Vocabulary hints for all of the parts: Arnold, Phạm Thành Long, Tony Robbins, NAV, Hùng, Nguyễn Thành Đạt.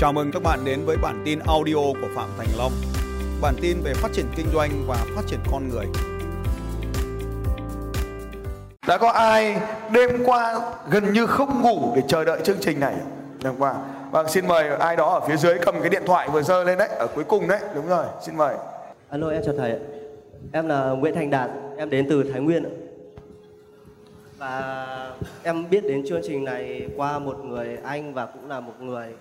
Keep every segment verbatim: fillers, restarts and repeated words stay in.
Chào mừng các bạn đến với bản tin audio của Phạm Thành Long. Bản tin về phát triển kinh doanh và phát triển con người. Đã có ai đêm qua gần như không ngủ để chờ đợi chương trình này đêm qua? Vâng, xin mời ai đó ở phía dưới cầm cái điện thoại vừa giơ lên đấy, ở cuối cùng đấy, đúng rồi, xin mời. Alo, em chào thầy ạ. Em là Nguyễn Thành Đạt, em đến từ Thái Nguyên ạ. Và em biết đến chương trình này qua một người anh và cũng là một người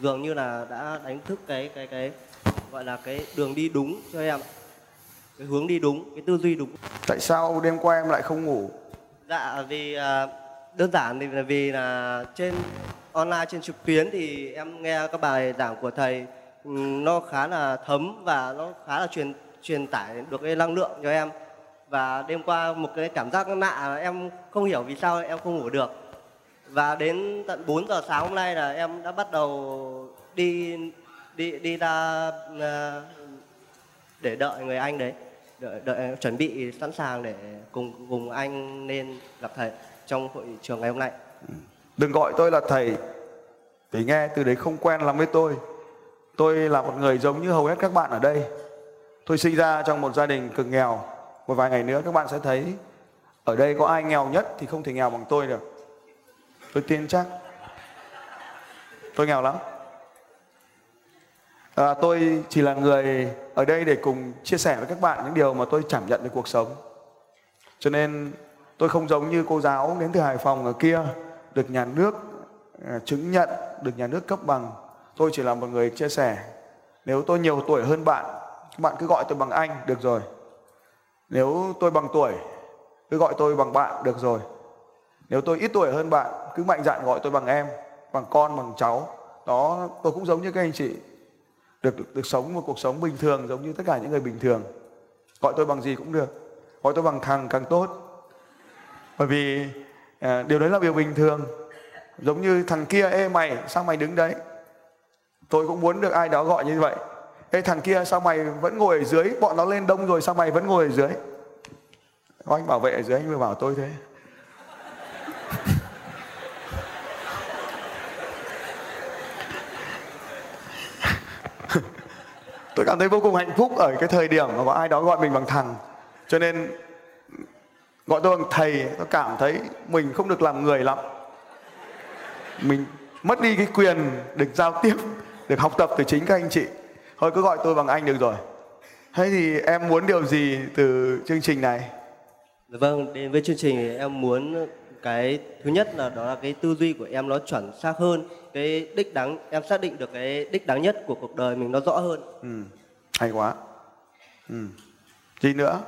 dường như là đã đánh thức cái cái cái gọi là cái đường đi đúng cho em, cái hướng đi đúng, cái tư duy đúng. Tại sao đêm qua em lại không ngủ? Dạ vì đơn giản thì là vì là trên online, trên trực tuyến thì em nghe các bài giảng của thầy nó khá là thấm và nó khá là truyền truyền tải được cái năng lượng cho em. Và đêm qua một cái cảm giác lạ, em không hiểu vì sao em không ngủ được. Và đến tận bốn giờ sáng hôm nay là em đã bắt đầu đi đi đi ra để đợi người anh đấy, đợi, đợi chuẩn bị sẵn sàng để cùng cùng anh nên gặp thầy trong hội trường ngày hôm nay. Đừng gọi tôi là thầy, vì nghe từ đấy không quen lắm với tôi. Tôi là một người giống như hầu hết các bạn ở đây. Tôi sinh ra trong một gia đình cực nghèo. Một vài ngày nữa các bạn sẽ thấy ở đây có ai nghèo nhất thì không thể nghèo bằng tôi được. Tôi tin chắc. Tôi nghèo lắm. À, tôi chỉ là người ở đây để cùng chia sẻ với các bạn những điều mà tôi cảm nhận về cuộc sống. Cho nên tôi không giống như cô giáo đến từ Hải Phòng ở kia, được nhà nước chứng nhận, được nhà nước cấp bằng. Tôi chỉ là một người chia sẻ. Nếu tôi nhiều tuổi hơn bạn, các bạn cứ gọi tôi bằng anh, được rồi. Nếu tôi bằng tuổi, cứ gọi tôi bằng bạn, được rồi. Nếu tôi ít tuổi hơn bạn, cứ mạnh dạn gọi tôi bằng em, bằng con, bằng cháu. Đó, tôi cũng giống như các anh chị, Được, được sống một cuộc sống bình thường giống như tất cả những người bình thường. Gọi tôi bằng gì cũng được. Gọi tôi bằng thằng càng tốt. Bởi vì à, điều đấy là điều bình thường. Giống như thằng kia, ê mày, sao mày đứng đấy? Tôi cũng muốn được ai đó gọi như vậy. Ê thằng kia, sao mày vẫn ngồi ở dưới? Bọn nó lên đông rồi, sao mày vẫn ngồi ở dưới? Có anh bảo vệ ở dưới, anh vừa bảo tôi thế. Tôi cảm thấy vô cùng hạnh phúc ở cái thời điểm mà có ai đó gọi mình bằng thằng. Cho nên gọi tôi bằng thầy, tôi cảm thấy mình không được làm người lắm. Mình mất đi cái quyền được giao tiếp, được học tập từ chính các anh chị. Thôi cứ gọi tôi bằng anh được rồi. Thế thì em muốn điều gì từ chương trình này? Vâng, đến với chương trình thì em muốn cái thứ nhất là đó là cái tư duy của em nó chuẩn xác hơn, cái đích đáng, em xác định được cái đích đáng nhất của cuộc đời mình nó rõ hơn. Ừ, hay quá. Ừ, gì nữa?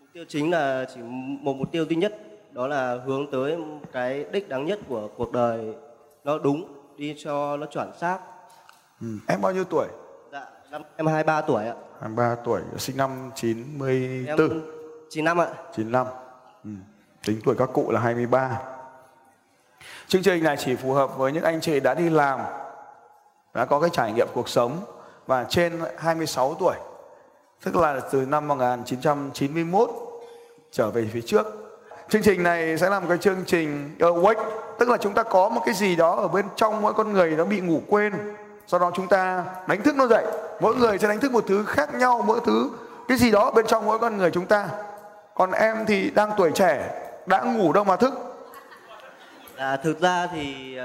Mục tiêu chính là chỉ một mục tiêu duy nhất, đó là hướng tới cái đích đáng nhất của cuộc đời nó đúng, đi cho nó chuẩn xác. Ừ, em bao nhiêu tuổi? Dạ, em hai mươi ba tuổi ạ. hai mươi ba tuổi, sinh năm chín mươi tư. Em chín mươi lăm ạ. chín mươi lăm. Ừ. Tính tuổi các cụ là hai mươi ba. Chương trình này chỉ phù hợp với những anh chị đã đi làm, đã có cái trải nghiệm cuộc sống và trên hai mươi sáu tuổi. Tức là từ năm một nghìn chín trăm chín mươi mốt trở về phía trước. Chương trình này sẽ là một cái chương trình awake, tức là chúng ta có một cái gì đó ở bên trong mỗi con người nó bị ngủ quên. Sau đó chúng ta đánh thức nó dậy. Mỗi người sẽ đánh thức một thứ khác nhau, mỗi thứ cái gì đó bên trong mỗi con người chúng ta. Còn em thì đang tuổi trẻ, đã ngủ đâu mà thức? À, thực ra thì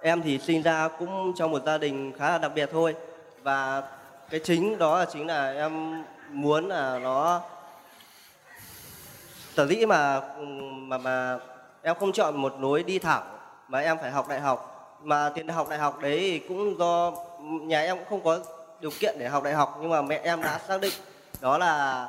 em thì sinh ra cũng trong một gia đình khá là đặc biệt thôi. Và cái chính đó là chính là em muốn là nó sở dĩ mà mà mà em không chọn một lối đi thẳng mà em phải học đại học. Mà tiền học đại học đấy thì cũng do nhà em cũng không có điều kiện để học đại học, nhưng mà mẹ em đã xác định đó là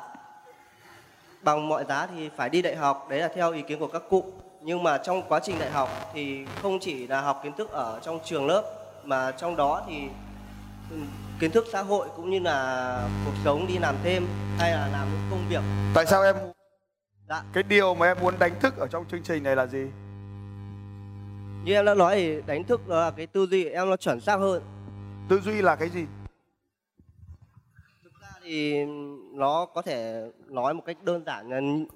bằng mọi giá thì phải đi đại học, đấy là theo ý kiến của các cụ. Nhưng mà trong quá trình đại học thì không chỉ là học kiến thức ở trong trường lớp, mà trong đó thì kiến thức xã hội cũng như là cuộc sống đi làm thêm hay là làm những công việc. Tại sao em... Dạ. Cái điều mà em muốn đánh thức ở trong chương trình này là gì? Như em đã nói thì đánh thức đó là cái tư duy em nó chuẩn xác hơn. Tư duy là cái gì? Thực ra thì nó có thể nói một cách đơn giản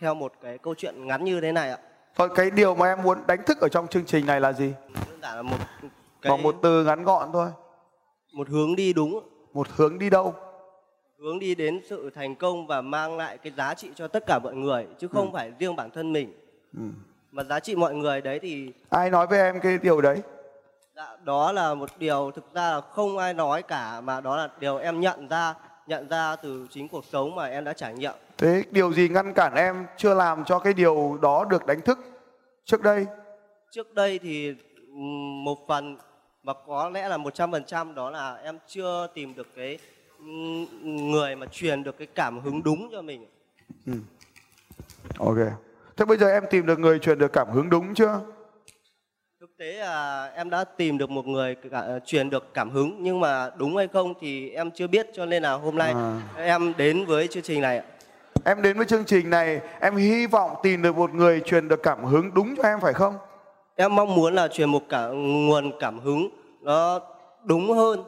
theo một cái câu chuyện ngắn như thế này ạ. Thôi cái điều mà em muốn đánh thức ở trong chương trình này là gì? Đơn giản là một cái... bằng một từ ngắn gọn thôi. Một hướng đi đúng. Một hướng đi đâu? Hướng đi đến sự thành công và mang lại cái giá trị cho tất cả mọi người, chứ không ừ. phải riêng bản thân mình. Ừ. Mà giá trị mọi người đấy thì... Ai nói với em cái điều đấy? Dạ, đó là một điều thực ra là không ai nói cả, mà đó là điều em nhận ra, nhận ra từ chính cuộc sống mà em đã trải nghiệm. Thế điều gì ngăn cản em chưa làm cho cái điều đó được đánh thức trước đây? Trước đây thì một phần và có lẽ là một trăm phần trăm đó là em chưa tìm được cái người mà truyền được cái cảm hứng đúng cho mình. Ừ. Ok. Thế bây giờ em tìm được người truyền được cảm hứng đúng chưa? Thực tế là em đã tìm được một người cả, truyền được cảm hứng, nhưng mà đúng hay không thì em chưa biết, cho nên là hôm nay à. em đến với chương trình này. Em đến với chương trình này, em hy vọng tìm được một người truyền được cảm hứng đúng cho em phải không? Em mong muốn là truyền một cả nguồn cảm hứng nó đúng hơn,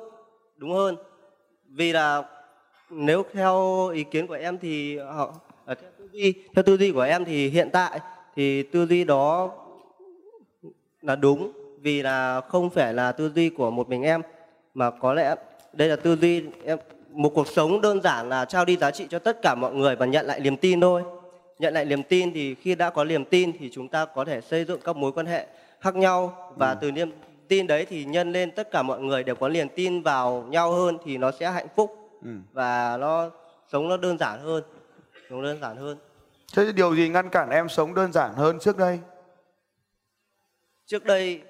đúng hơn. Vì là nếu theo ý kiến của em thì họ theo tư duy, theo tư duy của em thì hiện tại thì tư duy đó là đúng, vì là không phải là tư duy của một mình em, mà có lẽ đây là tư duy em, một cuộc sống đơn giản là trao đi giá trị cho tất cả mọi người và nhận lại niềm tin thôi. Nhận lại niềm tin thì khi đã có niềm tin thì chúng ta có thể xây dựng các mối quan hệ khác nhau, và ừ. từ niềm tin đấy thì nhân lên tất cả mọi người đều có niềm tin vào nhau hơn thì nó sẽ hạnh phúc ừ. và nó sống nó đơn giản hơn, sống đơn giản hơn. Thế điều gì ngăn cản em sống đơn giản hơn trước đây? Trước đây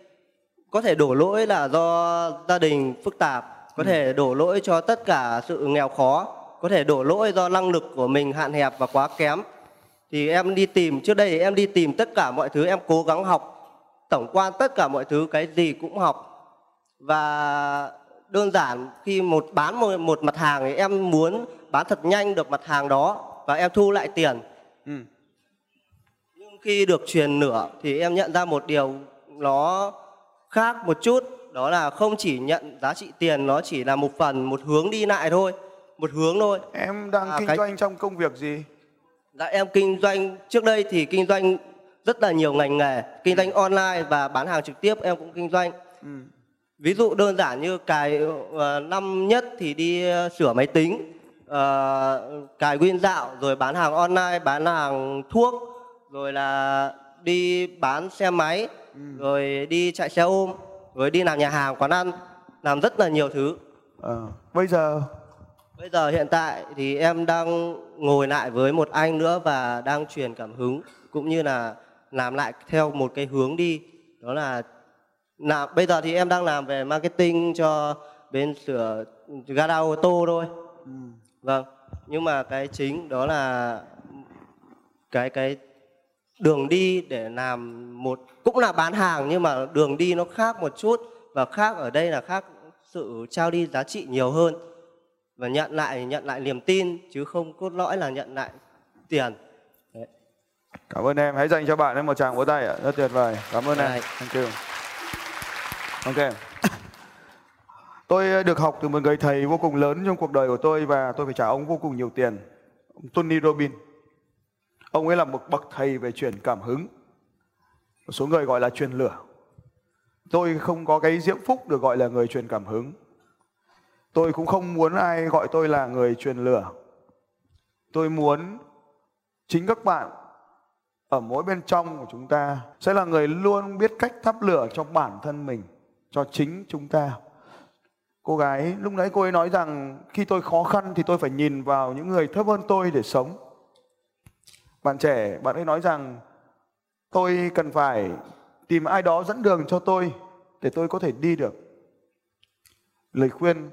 có thể đổ lỗi là do gia đình phức tạp, có ừ. thể đổ lỗi cho tất cả sự nghèo khó, có thể đổ lỗi do năng lực của mình hạn hẹp và quá kém. Thì em đi tìm, trước đây thì em đi tìm tất cả mọi thứ, em cố gắng học, tổng quan tất cả mọi thứ, cái gì cũng học. Và đơn giản khi một bán một, một mặt hàng thì em muốn bán thật nhanh được mặt hàng đó và em thu lại tiền. Ừ. Nhưng khi được truyền nửa thì em nhận ra một điều nó khác một chút, đó là không chỉ nhận giá trị tiền, nó chỉ là một phần, một hướng đi lại thôi, một hướng thôi. Em đang à, kinh cái... doanh trong công việc gì? Dạ, em kinh doanh, trước đây thì kinh doanh rất là nhiều ngành nghề, kinh doanh online và bán hàng trực tiếp em cũng kinh doanh. Ừ. Ví dụ đơn giản như cài uh, năm nhất thì đi uh, sửa máy tính, uh, cài win dạo, rồi bán hàng online, bán hàng thuốc, rồi là đi bán xe máy, ừ. rồi đi chạy xe ôm, rồi đi làm nhà hàng, quán ăn, làm rất là nhiều thứ. À, bây giờ... Bây giờ hiện tại thì em đang ngồi lại với một anh nữa và đang truyền cảm hứng, cũng như là làm lại theo một cái hướng đi, đó là làm, bây giờ thì em đang làm về marketing cho bên sửa gara ô tô thôi. Ừ. Vâng, nhưng mà cái chính đó là cái cái đường đi để làm một, cũng là bán hàng nhưng mà đường đi nó khác một chút, và khác ở đây là khác sự trao đi giá trị nhiều hơn. Và nhận lại nhận lại niềm tin, chứ không cốt lõi là nhận lại tiền. Đấy. Cảm ơn em. Hãy dành cho bạn ấy một tràng vỗ tay ạ. Rất tuyệt vời. Cảm ơn Đấy. em. Thank you. Ok. Tôi được học từ một người thầy vô cùng lớn trong cuộc đời của tôi, và tôi phải trả ông vô cùng nhiều tiền. Ông Tony Robbins. Ông ấy là một bậc thầy về truyền cảm hứng. Một số người gọi là truyền lửa. Tôi không có cái diễm phúc được gọi là người truyền cảm hứng. Tôi cũng không muốn ai gọi tôi là người truyền lửa. Tôi muốn chính các bạn ở mỗi bên trong của chúng ta sẽ là người luôn biết cách thắp lửa cho bản thân mình, cho chính chúng ta. Cô gái lúc nãy cô ấy nói rằng khi tôi khó khăn thì tôi phải nhìn vào những người thấp hơn tôi để sống. Bạn trẻ, bạn ấy nói rằng tôi cần phải tìm ai đó dẫn đường cho tôi để tôi có thể đi được. Lời khuyên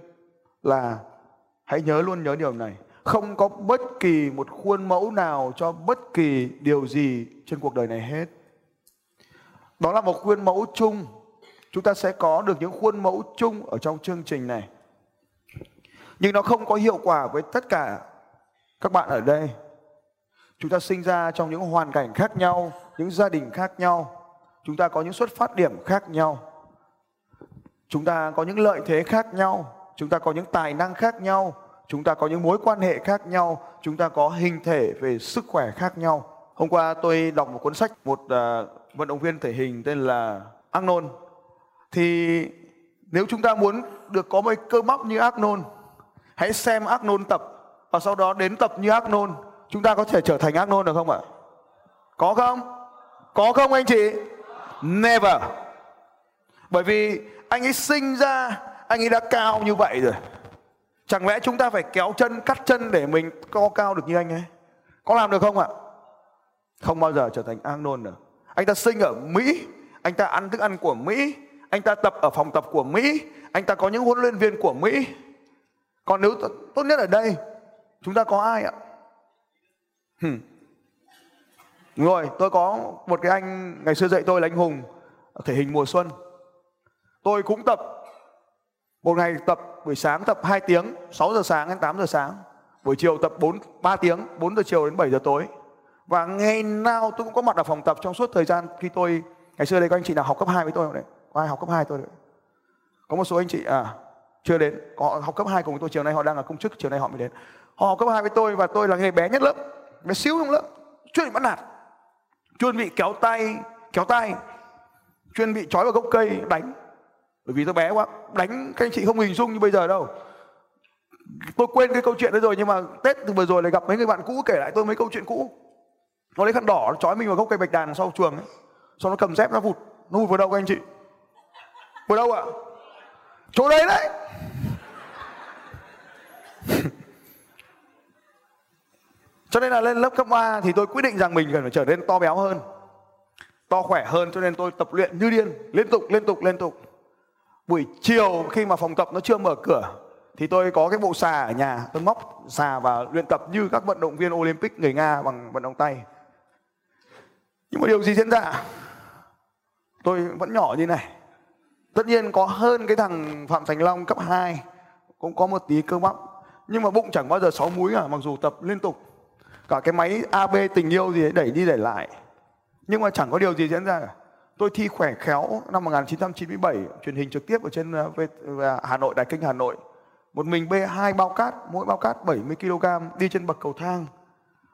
là hãy nhớ luôn nhớ điều này. Không có bất kỳ một khuôn mẫu nào cho bất kỳ điều gì trên cuộc đời này hết. Đó là một khuôn mẫu chung. Chúng ta sẽ có được những khuôn mẫu chung ở trong chương trình này. Nhưng nó không có hiệu quả với tất cả các bạn ở đây. Chúng ta sinh ra trong những hoàn cảnh khác nhau, những gia đình khác nhau. Chúng ta có những xuất phát điểm khác nhau. Chúng ta có những lợi thế khác nhau. Chúng ta có những tài năng khác nhau. Chúng ta có những mối quan hệ khác nhau. Chúng ta có hình thể về sức khỏe khác nhau. Hôm qua tôi đọc một cuốn sách, một uh, vận động viên thể hình tên là Arnold. Thì Nếu chúng ta muốn được có một cơ bắp như Arnold, hãy xem Arnold tập và sau đó đến tập như Arnold. Chúng ta có thể trở thành Arnold được không ạ? Có không? Có không anh chị? Never. Bởi vì anh ấy sinh ra, anh ấy đã cao như vậy rồi. Chẳng lẽ chúng ta phải kéo chân, cắt chân để mình co cao được như anh ấy? Có làm được không ạ? Không bao giờ trở thành Arnold nữa. Anh ta sinh ở Mỹ, anh ta ăn thức ăn của Mỹ, anh ta tập ở phòng tập của Mỹ, anh ta có những huấn luyện viên của Mỹ. Còn nếu tốt nhất ở đây, chúng ta có ai ạ? Hmm. Đúng rồi, tôi có một cái anh ngày xưa dạy tôi là anh Hùng, thể hình mùa xuân. Tôi cũng tập, một ngày tập buổi sáng tập hai tiếng, sáu giờ sáng đến tám giờ sáng. Buổi chiều tập bốn, ba tiếng, bốn giờ chiều đến bảy giờ tối. Và ngày nào tôi cũng có mặt ở phòng tập trong suốt thời gian khi tôi, ngày xưa đây có anh chị nào học cấp hai với tôi không đấy? Có ai học cấp hai tôi đấy? Có một số anh chị à chưa đến, họ học cấp hai cùng với tôi, chiều nay họ đang ở công chức, chiều nay họ mới đến. Họ học cấp hai với tôi và tôi là người bé nhất lớp, bé xíu trong lớp, chuyên bị bắt nạt, chuyên bị kéo tay, kéo tay, chuyên bị trói vào gốc cây đánh. Bởi vì tôi bé quá, đánh các anh chị không hình dung như bây giờ đâu. Tôi quên cái câu chuyện đấy rồi, nhưng mà Tết từ vừa rồi lại gặp mấy người bạn cũ kể lại tôi mấy câu chuyện cũ. Nó lấy khăn đỏ, nó trói mình vào gốc cây bạch đàn sau trường ấy. Sau nó cầm dép nó vụt, nó vụt vào đâu các anh chị? Vào đâu ạ? À? Chỗ đấy đấy. Cho nên là lên lớp cấp ba thì tôi quyết định rằng mình cần phải trở nên to béo hơn, to khỏe hơn, cho nên tôi tập luyện như điên, liên tục, liên tục, liên tục. Buổi chiều khi mà phòng tập nó chưa mở cửa thì tôi có cái bộ xà ở nhà, tôi móc xà và luyện tập như các vận động viên Olympic người Nga bằng vận động tay. Nhưng mà điều gì diễn ra? Tôi vẫn nhỏ như này. Tất nhiên có hơn cái thằng Phạm Thành Long cấp hai, cũng có một tí cơ bắp, nhưng mà bụng chẳng bao giờ sáu múi cả, mặc dù tập liên tục. Cả cái máy a bê tình yêu gì đấy đẩy đi đẩy lại, nhưng mà chẳng có điều gì diễn ra cả. Tôi thi khỏe khéo năm một nghìn chín trăm chín mươi bảy, truyền hình trực tiếp ở trên Hà Nội, Đài Kênh Hà Nội. Một mình bê hai bao cát, mỗi bao cát bảy mươi ki lô gam, đi trên bậc cầu thang.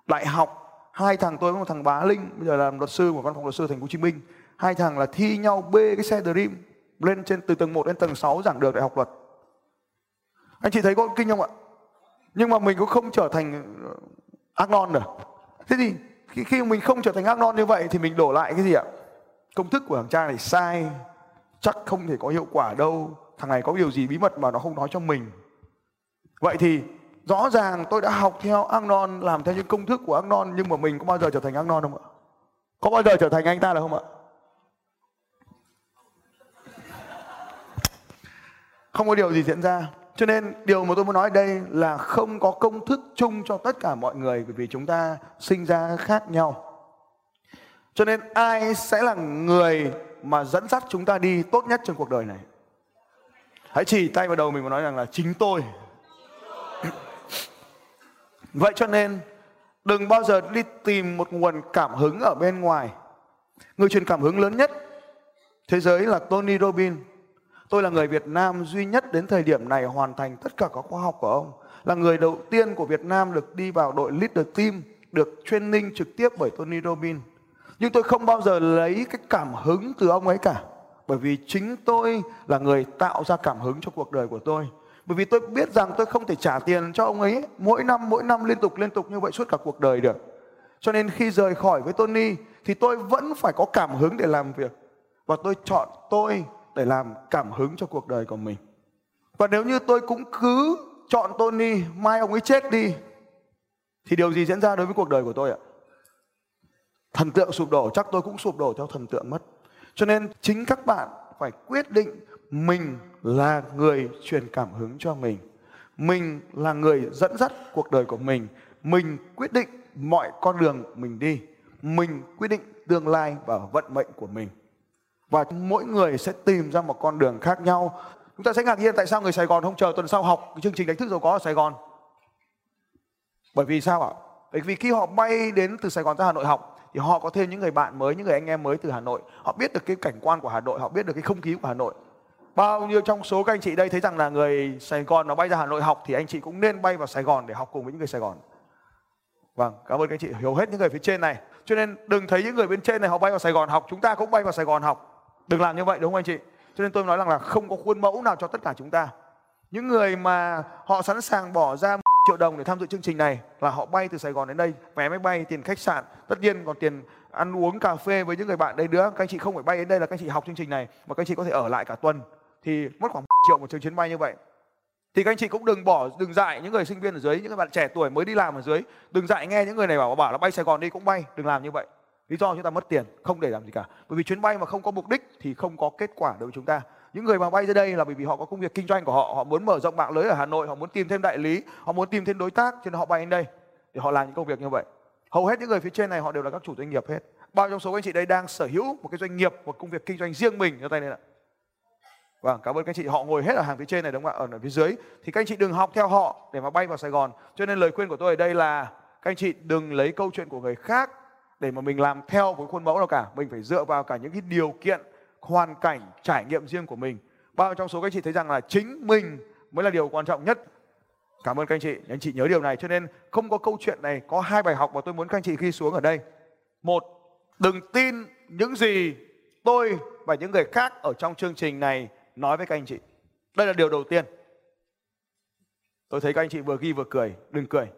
Đại học, hai thằng tôi với một thằng Bá Linh, bây giờ làm luật sư của văn phòng luật sư thành phố Hồ Chí Minh. Hai thằng là thi nhau bê cái xe Dream lên trên từ tầng một đến tầng sáu giảng đường đại học luật. Anh chị thấy có kinh không ạ? Nhưng mà mình cũng không trở thành Arnold được. Thế thì khi mình không trở thành Arnold như vậy thì mình đổ lại cái gì ạ? Công thức của thằng cha này sai, chắc không thể có hiệu quả đâu. Thằng này có điều gì bí mật mà nó không nói cho mình. Vậy thì rõ ràng tôi đã học theo Arnold, làm theo những công thức của Arnold, nhưng mà mình có bao giờ trở thành Arnold không ạ? Có bao giờ trở thành anh ta được không ạ? Không có điều gì diễn ra. Cho nên điều mà tôi muốn nói đây là không có công thức chung cho tất cả mọi người, bởi vì chúng ta sinh ra khác nhau. Cho nên ai sẽ là người mà dẫn dắt chúng ta đi tốt nhất trên cuộc đời này? Hãy chỉ tay vào đầu mình và nói rằng là chính tôi. Vậy cho nên đừng bao giờ đi tìm một nguồn cảm hứng ở bên ngoài. Người truyền cảm hứng lớn nhất thế giới là Tony Robbins. Tôi là người Việt Nam duy nhất đến thời điểm này hoàn thành tất cả các khóa học của ông. Là người đầu tiên của Việt Nam được đi vào đội leader team, được training trực tiếp bởi Tony Robbins. Nhưng tôi không bao giờ lấy cái cảm hứng từ ông ấy cả. Bởi vì chính tôi là người tạo ra cảm hứng cho cuộc đời của tôi. Bởi vì tôi biết rằng tôi không thể trả tiền cho ông ấy mỗi năm, mỗi năm liên tục, liên tục như vậy suốt cả cuộc đời được. Cho nên khi rời khỏi với Tony thì tôi vẫn phải có cảm hứng để làm việc. Và tôi chọn tôi để làm cảm hứng cho cuộc đời của mình. Và nếu như tôi cũng cứ chọn Tony, mai ông ấy chết đi, thì điều gì diễn ra đối với cuộc đời của tôi ạ? Thần tượng sụp đổ, chắc tôi cũng sụp đổ theo thần tượng mất. Cho nên chính các bạn phải quyết định mình là người truyền cảm hứng cho mình. Mình là người dẫn dắt cuộc đời của mình. Mình quyết định mọi con đường mình đi. Mình quyết định tương lai và vận mệnh của mình. Và mỗi người sẽ tìm ra một con đường khác nhau. Chúng ta sẽ ngạc nhiên tại sao người Sài Gòn không chờ tuần sau học chương trình đánh thức giàu có ở Sài Gòn. Bởi vì sao ạ? Bởi vì khi họ bay đến từ Sài Gòn ra Hà Nội học thì họ có thêm những người bạn mới, những người anh em mới từ Hà Nội. Họ biết được cái cảnh quan của Hà Nội, họ biết được cái không khí của Hà Nội. Bao nhiêu trong số các anh chị đây thấy rằng là người Sài Gòn nó bay ra Hà Nội học thì anh chị cũng nên bay vào Sài Gòn để học cùng với những người Sài Gòn. Vâng, cảm ơn các anh chị hiểu hết những người phía trên này. Cho nên đừng thấy những người bên trên này họ bay vào Sài Gòn học, chúng ta cũng bay vào Sài Gòn học. Đừng làm như vậy đúng không anh chị? Cho nên tôi nói rằng là không có khuôn mẫu nào cho tất cả chúng ta. Những người mà họ sẵn sàng bỏ ra triệu đồng để tham dự chương trình này là họ bay từ Sài Gòn đến đây, vé máy bay, tiền khách sạn, tất nhiên còn tiền ăn uống cà phê với những người bạn đây nữa. Các anh chị không phải bay đến đây là các anh chị học chương trình này, mà các anh chị có thể ở lại cả tuần, thì mất khoảng một triệu một chuyến bay như vậy. Thì các anh chị cũng đừng bỏ, đừng dạy những người sinh viên ở dưới, những bạn trẻ tuổi mới đi làm ở dưới, đừng dạy nghe những người này bảo bảo là bay Sài Gòn đi cũng bay, đừng làm như vậy. Lý do chúng ta mất tiền không để làm gì cả, bởi vì chuyến bay mà không có mục đích thì không có kết quả đối với chúng ta. Những người mà bay ra đây là bởi vì họ có công việc kinh doanh của họ, họ muốn mở rộng mạng lưới ở Hà Nội, họ muốn tìm thêm đại lý, họ muốn tìm thêm đối tác, cho nên họ bay đến đây để họ làm những công việc như vậy. Hầu hết những người phía trên này họ đều là các chủ doanh nghiệp hết. Bao trong số các anh chị đây đang sở hữu một cái doanh nghiệp, một công việc kinh doanh riêng mình, giơ tay lên ạ. Vâng, cảm ơn các anh chị. Họ ngồi hết ở hàng phía trên này đúng không ạ? Ở, ở phía dưới thì các anh chị đừng học theo họ để mà bay vào Sài Gòn. Cho nên lời khuyên của tôi ở đây là các anh chị đừng lấy câu chuyện của người khác để mà mình làm theo với khuôn mẫu nào cả. Mình phải dựa vào cả những cái điều kiện, hoàn cảnh, trải nghiệm riêng của mình. Bao trong số các anh chị thấy rằng là chính mình mới là điều quan trọng nhất. Cảm ơn các anh chị, anh chị nhớ điều này. Cho nên không có câu chuyện này, có hai bài học mà tôi muốn các anh chị ghi xuống ở đây. Một, đừng tin những gì tôi và những người khác ở trong chương trình này nói với các anh chị. Đây là điều đầu tiên. Tôi thấy các anh chị vừa ghi vừa cười, đừng cười.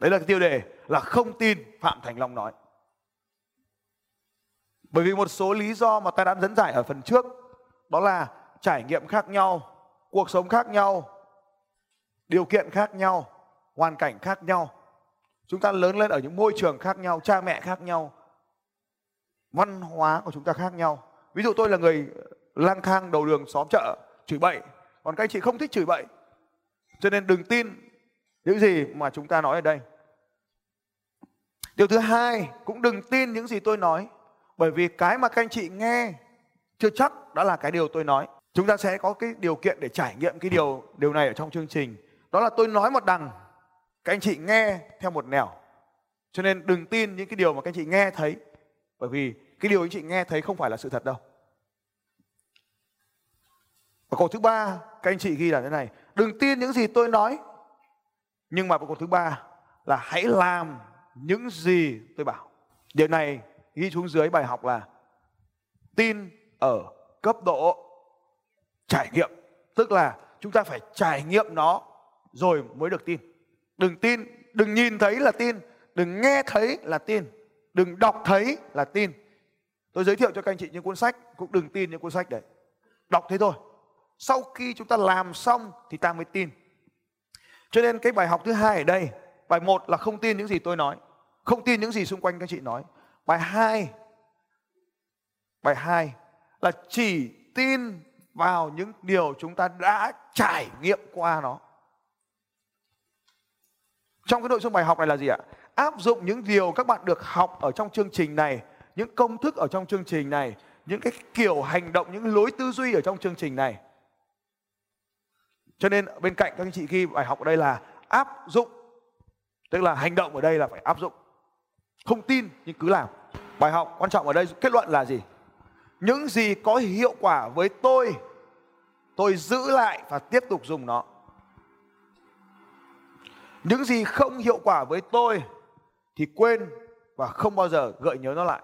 Đấy là cái tiêu đề là không tin Phạm Thành Long nói. Bởi vì một số lý do mà ta đã dẫn giải ở phần trước, đó là trải nghiệm khác nhau, cuộc sống khác nhau, điều kiện khác nhau, hoàn cảnh khác nhau. Chúng ta lớn lên ở những môi trường khác nhau, cha mẹ khác nhau, văn hóa của chúng ta khác nhau. Ví dụ tôi là người lang thang đầu đường xóm chợ chửi bậy, còn các anh chị không thích chửi bậy. Cho nên đừng tin những gì mà chúng ta nói ở đây. Điều thứ hai, cũng đừng tin những gì tôi nói. Bởi vì cái mà các anh chị nghe chưa chắc đã là cái điều tôi nói. Chúng ta sẽ có cái điều kiện để trải nghiệm cái điều điều này ở trong chương trình. Đó là tôi nói một đằng, các anh chị nghe theo một nẻo. Cho nên đừng tin những cái điều mà các anh chị nghe thấy. Bởi vì cái điều anh chị nghe thấy không phải là sự thật đâu. Và câu thứ ba, các anh chị ghi là thế này. Đừng tin những gì tôi nói. Nhưng mà câu thứ ba là hãy làm những gì tôi bảo. Điều này ghi xuống dưới bài học là tin ở cấp độ trải nghiệm. Tức là chúng ta phải trải nghiệm nó rồi mới được tin. Đừng tin, đừng nhìn thấy là tin, đừng nghe thấy là tin, đừng đọc thấy là tin. Tôi giới thiệu cho các anh chị những cuốn sách, cũng đừng tin những cuốn sách đấy. Đọc thế thôi. Sau khi chúng ta làm xong thì ta mới tin. Cho nên cái bài học thứ hai ở đây, bài một là không tin những gì tôi nói, không tin những gì xung quanh các chị nói. Bài hai, bài hai là chỉ tin vào những điều chúng ta đã trải nghiệm qua nó. Trong cái nội dung bài học này là gì ạ? Áp dụng những điều các bạn được học ở trong chương trình này, những công thức ở trong chương trình này, những cái kiểu hành động, những lối tư duy ở trong chương trình này. Cho nên bên cạnh các anh chị ghi bài học ở đây là áp dụng, tức là hành động ở đây là phải áp dụng. Không tin nhưng cứ làm. Bài học quan trọng ở đây kết luận là gì? Những gì có hiệu quả với tôi, tôi giữ lại và tiếp tục dùng nó. Những gì không hiệu quả với tôi thì quên và không bao giờ gợi nhớ nó lại.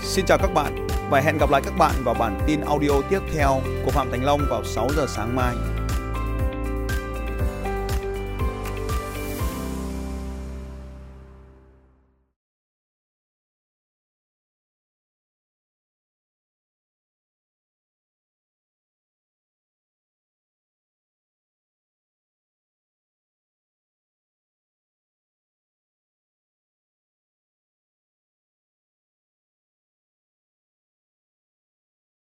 Xin chào các bạn và hẹn gặp lại các bạn vào bản tin audio tiếp theo của Phạm Thành Long vào sáu giờ sáng mai.